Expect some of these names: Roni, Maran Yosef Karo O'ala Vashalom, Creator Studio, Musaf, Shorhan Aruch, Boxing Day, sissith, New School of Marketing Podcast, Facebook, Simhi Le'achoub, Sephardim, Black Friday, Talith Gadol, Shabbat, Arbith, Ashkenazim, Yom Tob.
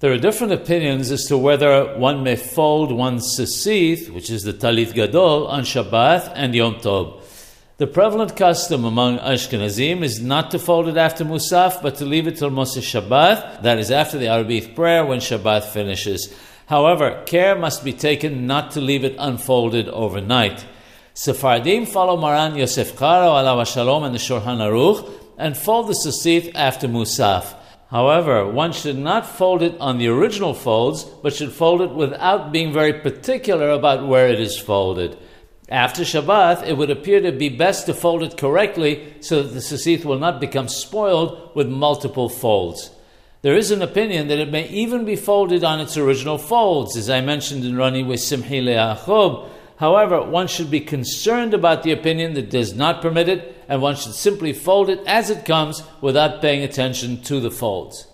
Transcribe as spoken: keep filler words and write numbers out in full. There are different opinions as to whether one may fold one's sissith, which is the Talith Gadol, on Shabbat and Yom Tob. The prevalent custom among Ashkenazim is not to fold it after Musaf, but to leave it till Moshe Shabbat, that is after the Arbith prayer when Shabbat finishes. However, care must be taken not to leave it unfolded overnight. Sephardim follow Maran Yosef Karo O'ala Vashalom and the Shorhan Aruch, and fold the sissith after Musaf. However, one should not fold it on the original folds, but should fold it without being very particular about where it is folded. After Shabbat, it would appear to be best to fold it correctly so that the sissith will not become spoiled with multiple folds. There is an opinion that it may even be folded on its original folds, as I mentioned in Roni with Simhi Le'achoub. However, one should be concerned about the opinion that does not permit it, and one should simply fold it as it comes without paying attention to the folds.